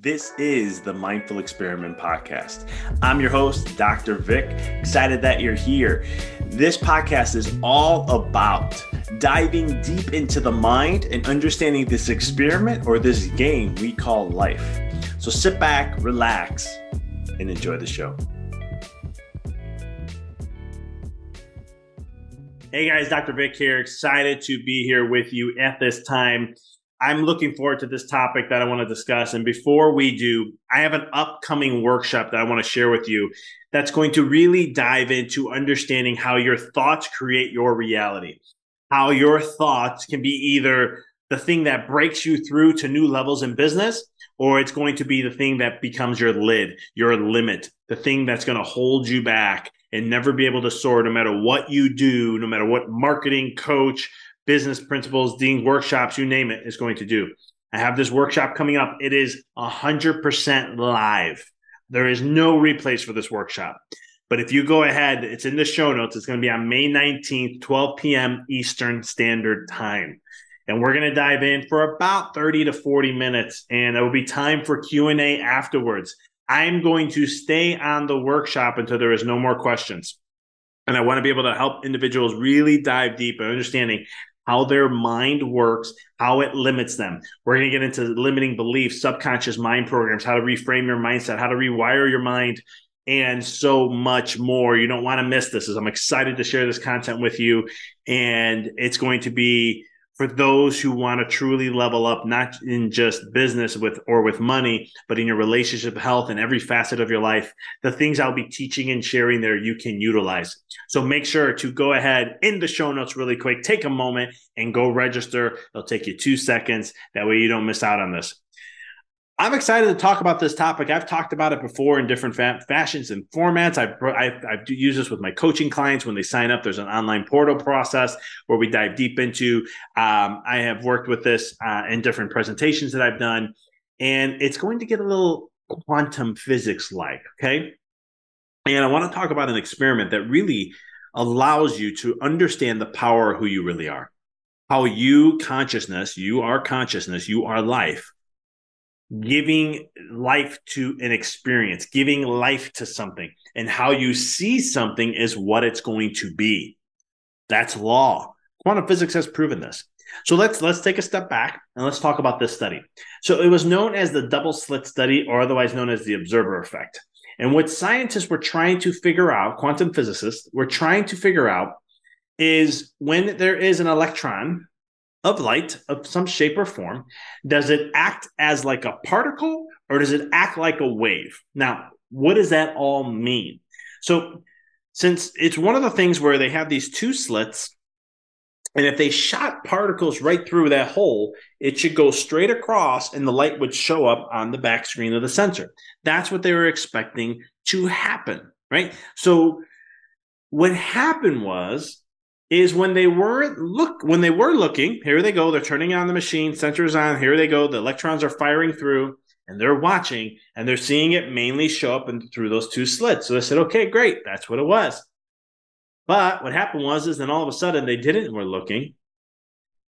This is the Mindful Experiment Podcast. I'm your host, Dr. Vic. Excited that you're here. This podcast is all about diving deep into the mind and understanding this experiment or this game we call life. So sit back, relax, and enjoy the show. Hey guys, Dr. Vic here. Excited to be here with you at this time. I'm looking forward to this topic that I want to discuss. And before we do, I have an upcoming workshop that I want to share with you that's going to really dive into understanding how your thoughts create your reality, how your thoughts can be either the thing that breaks you through to new levels in business, or it's going to be the thing that becomes your lid, your limit, the thing that's going to hold you back and never be able to soar no matter what you do, no matter what marketing coach, business principles, dean workshops, you name it, is going to do. I have this workshop coming up. It is 100% live. There is no replays for this workshop. But if you go ahead, it's in the show notes. It's going to be on May 19th, 12 p.m. Eastern Standard Time. And we're going to dive in for about 30 to 40 minutes. And it will be time for Q&A afterwards. I'm going to stay on the workshop until there is no more questions. And I want to be able to help individuals really dive deep in understanding how their mind works, how it limits them. We're going to get into limiting beliefs, subconscious mind programs, how to reframe your mindset, how to rewire your mind, and so much more. You don't want to miss this. I'm excited to share this content with you. And it's going to be for those who want to truly level up, not in just business with money, but in your relationship, health, and every facet of your life. The things I'll be teaching and sharing there, you can utilize. So make sure to go ahead in the show notes really quick, take a moment and go register. It'll take you 2 seconds. That way you don't miss out on this. I'm excited to talk about this topic. I've talked about it before in different fashions and formats. I've used this with my coaching clients. When they sign up, there's an online portal process where we dive deep into. I have worked with this in different presentations that I've done, and it's going to get a little quantum physics-like, okay? And I want to talk about an experiment that really allows you to understand the power of who you really are, how you are consciousness, you are life. Giving life to an experience, giving life to something, and how you see something is what it's going to be. That's law. Quantum physics has proven this. So let's take a step back and let's talk about this study. So it was known as the double slit study, or otherwise known as the observer effect. And what scientists were trying to figure out, quantum physicists were trying to figure out, is when there is an electron of light of some shape or form, does it act as like a particle or does it act like a wave? Now, what does that all mean? So since it's one of the things where they have these two slits, and if they shot particles right through that hole, it should go straight across and the light would show up on the back screen of the sensor. That's what they were expecting to happen, right? So what happened was, when they were looking, here they go, they're turning on the machine, sensor's on, here they go, the electrons are firing through, and they're watching, and they're seeing it mainly show up through those two slits. So they said, okay, great, that's what it was. But what happened was, is then all of a sudden they didn't, were looking,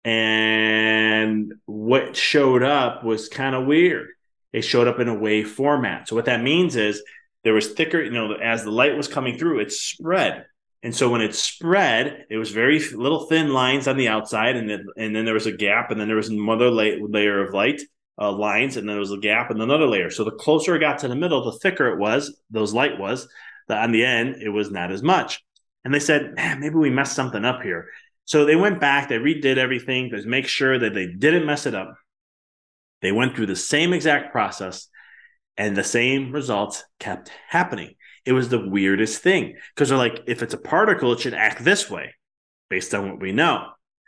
and what showed up was kind of weird. It showed up in a wave format. So what that means is there was thicker, as the light was coming through, it spread. And so when it spread, it was very little thin lines on the outside, and then there was a gap, and then there was another layer of light lines, and then there was a gap and another layer. So the closer it got to the middle, the thicker it was, those light was. On the end, it was not as much. And they said, man, maybe we messed something up here. So they went back, they redid everything to make sure that they didn't mess it up. They went through the same exact process, and the same results kept happening. It was the weirdest thing, because they're like, if it's a particle, it should act this way based on what we know.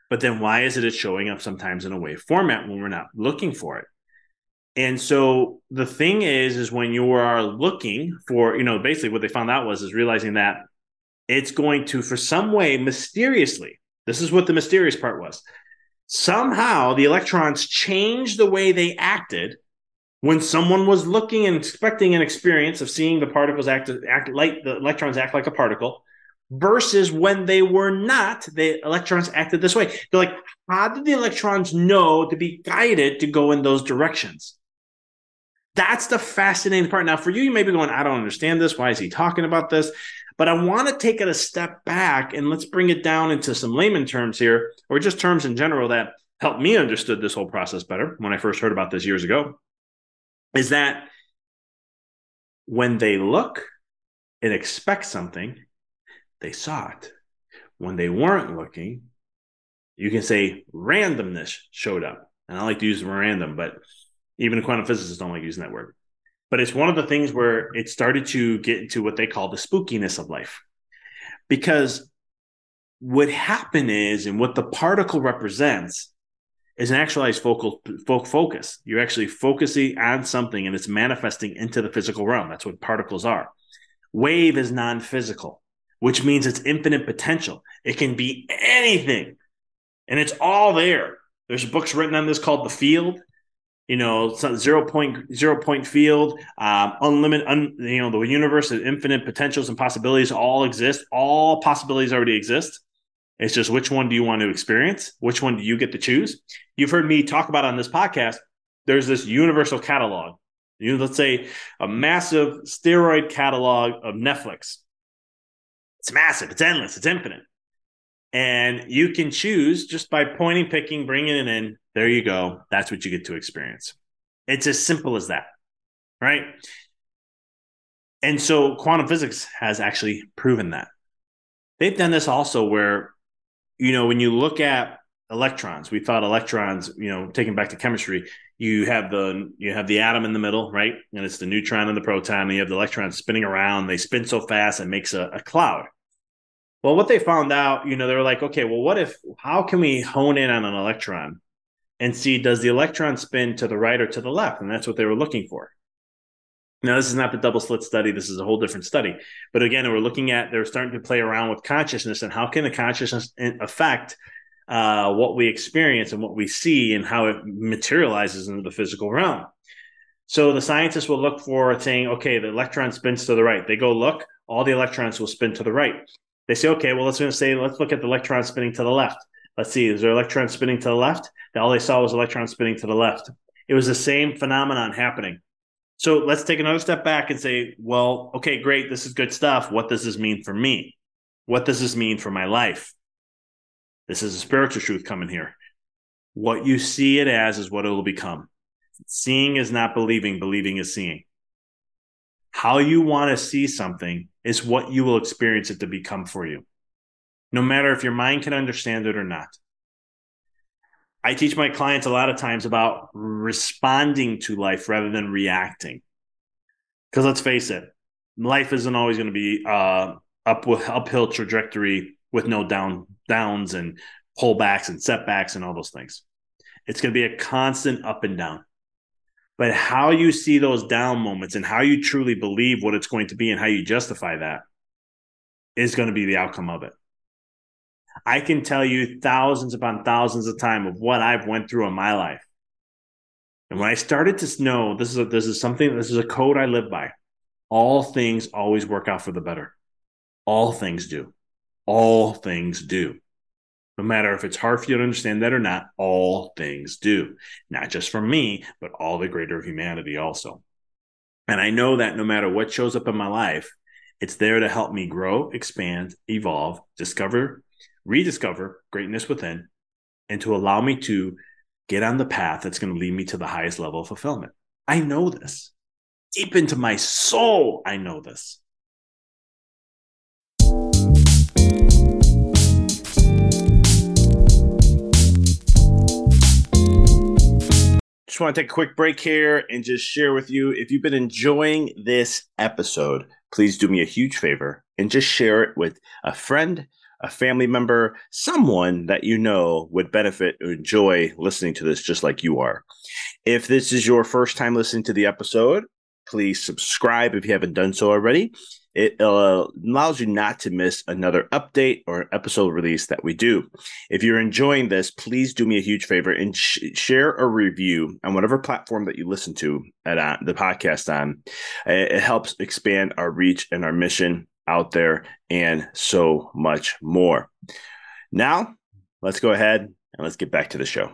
But then why is it showing up sometimes in a wave format when we're not looking for it? And so the thing is when you are looking for, basically what they found out was, is realizing that it's going to, for some way, mysteriously, this is what the mysterious part was. Somehow the electrons changed the way they acted when someone was looking and expecting an experience of seeing the particles the electrons act like a particle, versus when they were not, the electrons acted this way. They're like, how did the electrons know to be guided to go in those directions? That's the fascinating part. Now, for you, you may be going, I don't understand this. Why is he talking about this? But I want to take it a step back, and let's bring it down into some layman terms here, or just terms in general that helped me understood this whole process better when I first heard about this years ago. Is that when they look and expect something, they saw it. When they weren't looking, you can say randomness showed up. And I like to use the word random, but even quantum physicists don't like using that word. But it's one of the things where it started to get into what they call the spookiness of life. Because what happened is, and what the particle represents, is an actualized focus. You're actually focusing on something, and it's manifesting into the physical realm. That's what particles are. Wave is non-physical, which means it's infinite potential. It can be anything, and it's all there. There's books written on this called The Field. Zero point field, unlimited. The universe of infinite potentials and possibilities all exist. All possibilities already exist. It's just, which one do you want to experience? Which one do you get to choose? You've heard me talk about on this podcast, there's this universal catalog. Let's say a massive steroid catalog of Netflix. It's massive. It's endless. It's infinite. And you can choose just by pointing, picking, bringing it in. There you go. That's what you get to experience. It's as simple as that, right? And so quantum physics has actually proven that. They've done this also where, when you look at electrons, we thought electrons, taking back to chemistry, you have the atom in the middle, right? And it's the neutron and the proton, and you have the electrons spinning around. They spin so fast it makes a cloud. Well, what they found out, they were like, okay, well, how can we hone in on an electron and see, does the electron spin to the right or to the left? And that's what they were looking for. Now, this is not the double slit study. This is a whole different study. But again, they're starting to play around with consciousness, and how can the consciousness affect what we experience and what we see, and how it materializes into the physical realm. So the scientists will look for saying, okay, the electron spins to the right. They go look, all the electrons will spin to the right. They say, okay, well, let's look at the electron spinning to the left. Let's see, is there electron spinning to the left? All they saw was electron spinning to the left. It was the same phenomenon happening. So let's take another step back and say, well, okay, great. This is good stuff. What does this mean for me? What does this mean for my life? This is a spiritual truth coming here. What you see it as is what it will become. Seeing is not believing. Believing is seeing. How you want to see something is what you will experience it to become for you, no matter if your mind can understand it or not. I teach my clients a lot of times about responding to life rather than reacting. Because let's face it, life isn't always going to be uphill trajectory with no downs and pullbacks and setbacks and all those things. It's going to be a constant up and down. But how you see those down moments and how you truly believe what it's going to be and how you justify that is going to be the outcome of it. I can tell you thousands upon thousands of times of what I've went through in my life. And when I started to know, this is a code I live by. All things always work out for the better. All things do. All things do. No matter if it's hard for you to understand that or not, all things do. Not just for me, but all the greater of humanity also. And I know that no matter what shows up in my life, it's there to help me grow, expand, evolve, discover, rediscover greatness within, and to allow me to get on the path that's going to lead me to the highest level of fulfillment. I know this. Deep into my soul, I know this. Just want to take a quick break here and just share with you, if you've been enjoying this episode, please do me a huge favor and just share it with a friend, a family member, someone that you know would benefit or enjoy listening to this just like you are. If this is your first time listening to the episode, please subscribe if you haven't done so already. It allows you not to miss another update or episode release that we do. If you're enjoying this, please do me a huge favor and share a review on whatever platform that you listen to the podcast on. It helps expand our reach and our mission out there, and so much more. Now, let's go ahead and let's get back to the show.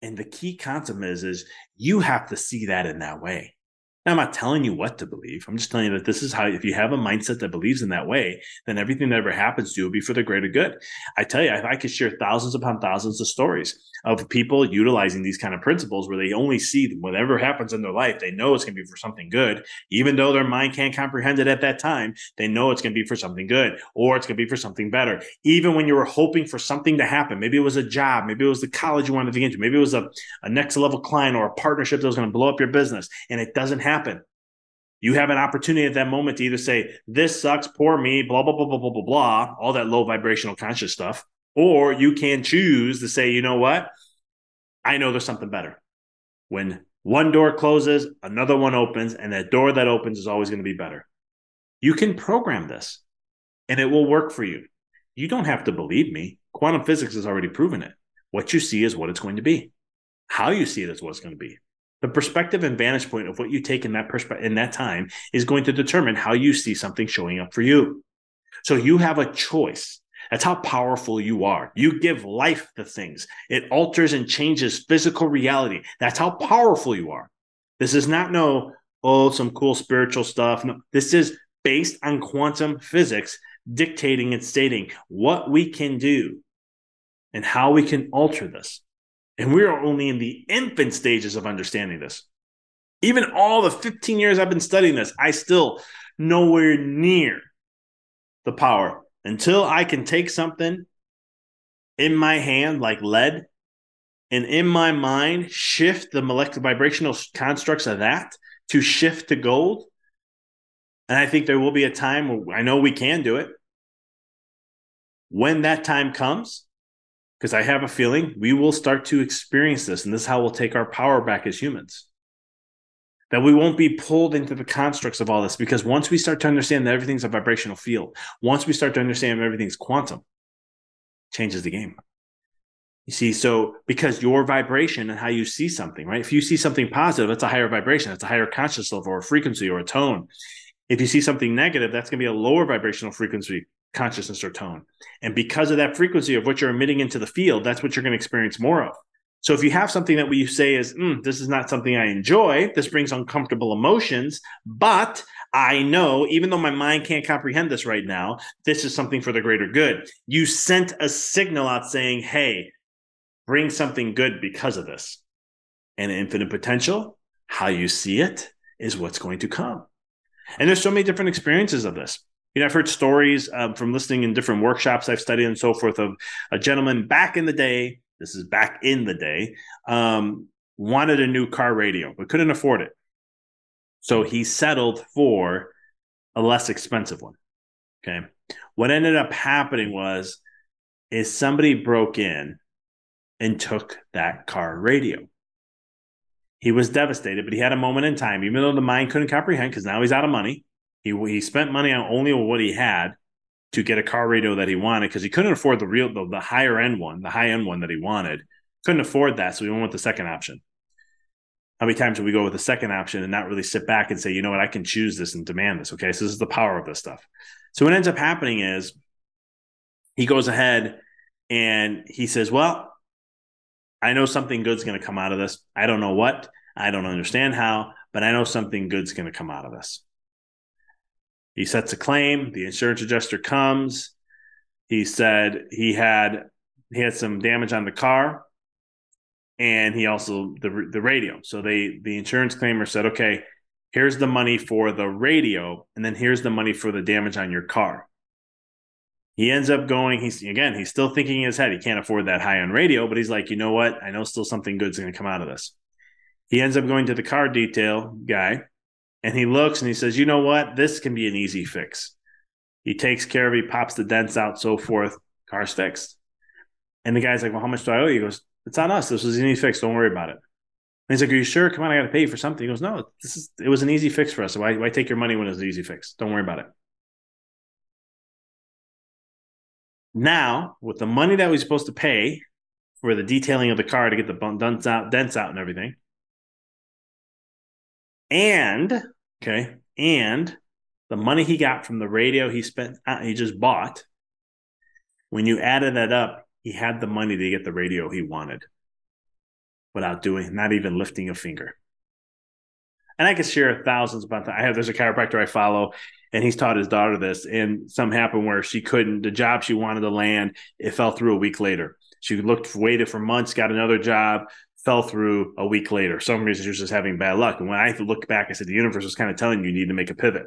And the key concept is you have to see that in that way. Now, I'm not telling you what to believe. I'm just telling you that this is how, if you have a mindset that believes in that way, then everything that ever happens to you will be for the greater good. I tell you, I could share thousands upon thousands of stories of people utilizing these kind of principles where they only see whatever happens in their life. They know it's going to be for something good. Even though their mind can't comprehend it at that time, they know it's going to be for something good, or it's going to be for something better. Even when you were hoping for something to happen, maybe it was a job, maybe it was the college you wanted to get into, maybe it was a next level client or a partnership that was going to blow up your business, and it doesn't happen. You have an opportunity at that moment to either say, this sucks, poor me, blah, blah, blah, blah, blah, blah, blah, all that low vibrational conscious stuff. Or you can choose to say, you know what? I know there's something better. When one door closes, another one opens, and that door that opens is always going to be better. You can program this and it will work for you. You don't have to believe me. Quantum physics has already proven it. What you see is what it's going to be. How you see it is what it's going to be. The perspective and vantage point of what you take in that in that time is going to determine how you see something showing up for you. So you have a choice. That's how powerful you are. You give life to things. It alters and changes physical reality. That's how powerful you are. This is not some cool spiritual stuff. No, this is based on quantum physics dictating and stating what we can do and how we can alter this. And we are only in the infant stages of understanding this. Even all the 15 years I've been studying this, I still nowhere near the power. Until I can take something in my hand like lead and in my mind shift the molecular vibrational constructs of that to shift to gold. And I think there will be a time where I know we can do it. When that time comes, because I have a feeling we will start to experience this, and this is how we'll take our power back as humans. That we won't be pulled into the constructs of all this, because once we start to understand that everything's a vibrational field, once we start to understand everything's quantum, changes the game. You see, so because your vibration and how you see something, right? If you see something positive, that's a higher vibration, that's a higher conscious level or frequency or a tone. If you see something negative, that's going to be a lower vibrational frequency, consciousness or tone. And because of that frequency of what you're emitting into the field, that's what you're going to experience more of. So if you have something that we say is, this is not something I enjoy, this brings uncomfortable emotions, but I know, even though my mind can't comprehend this right now, this is something for the greater good. You sent a signal out saying, hey, bring something good because of this. And infinite potential, how you see it is what's going to come. And there's so many different experiences of this. You know, I've heard stories from listening in different workshops I've studied and so forth of a gentleman back in the day, wanted a new car radio, but couldn't afford it. So he settled for a less expensive one. Okay. What ended up happening is somebody broke in and took that car radio. He was devastated, but he had a moment in time, even though the mind couldn't comprehend, because now he's out of money. He spent money on only what he had to get a car radio that he wanted, because he couldn't afford the higher end one, the high end one that he wanted. Couldn't afford that, so he went with the second option. How many times do we go with the second option and not really sit back and say, you know what, I can choose this and demand this. Okay, so this is the power of this stuff. So what ends up happening is he goes ahead and he says, well, I know something good's going to come out of this. I don't know what, I don't understand how, but I know something good's going to come out of this. He sets a claim. The insurance adjuster comes. He said he had some damage on the car, and he also the radio. So the insurance claimer said, okay, here's the money for the radio, and then here's the money for the damage on your car. He ends up going, he's still thinking in his head, he can't afford that high-end radio, but he's like, you know what? I know still something good's going to come out of this. He ends up going to the car detail guy, and he looks and he says, you know what? This can be an easy fix. He takes care of it, he pops the dents out, so forth. Car's fixed. And the guy's like, well, how much do I owe you? He goes, it's on us. This was an easy fix. Don't worry about it. And he's like, are you sure? Come on, I got to pay you for something. He goes, no, it was an easy fix for us. So why take your money when it was an easy fix? Don't worry about it. Now, with the money that we're supposed to pay for the detailing of the car to get the dents out and everything, and the money he got from the radio he just bought, when you added that up, he had the money to get the radio he wanted without not even lifting a finger. And I could share thousands about that. There's a chiropractor I follow, and he's taught his daughter this, and something happened where the job she wanted to land, it fell through a week later. She waited for months, got another job, fell through a week later. Some reason she was just having bad luck. And when I look back, I said, the universe was kind of telling you need to make a pivot.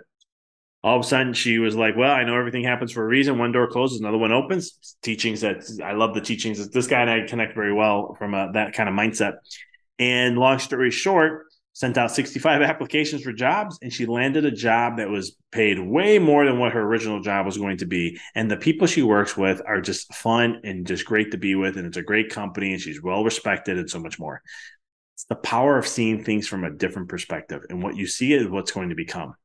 All of a sudden, she was like, well, I know everything happens for a reason. One door closes, another one opens. I love the teachings that this guy and I connect very well from that kind of mindset. And long story short, sent out 65 applications for jobs, and she landed a job that was paid way more than what her original job was going to be. And the people she works with are just fun and just great to be with. And it's a great company, and she's well respected and so much more. It's the power of seeing things from a different perspective. And what you see is what's going to become.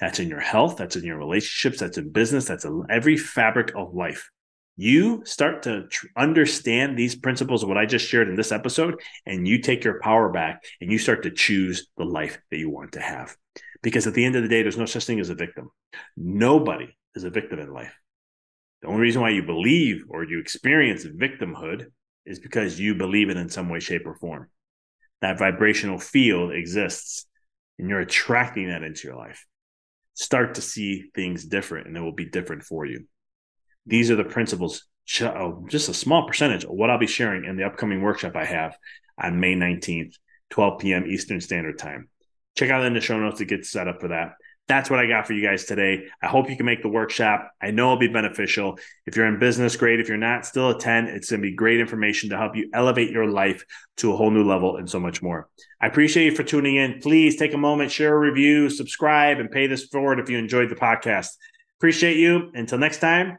That's in your health. That's in your relationships. That's in business. That's in every fabric of life. You start to understand these principles of what I just shared in this episode, and you take your power back and you start to choose the life that you want to have. Because at the end of the day, there's no such thing as a victim. Nobody is a victim in life. The only reason why you believe or you experience victimhood is because you believe it in some way, shape, or form. That vibrational field exists, and you're attracting that into your life. Start to see things different, and it will be different for you. These are the principles, just a small percentage of what I'll be sharing in the upcoming workshop I have on May 19th, 12 p.m. Eastern Standard Time. Check out in the show notes to get set up for that. That's what I got for you guys today. I hope you can make the workshop. I know it'll be beneficial. If you're in business, great. If you're not, still attend. It's going to be great information to help you elevate your life to a whole new level and so much more. I appreciate you for tuning in. Please take a moment, share a review, subscribe, and pay this forward if you enjoyed the podcast. Appreciate you. Until next time,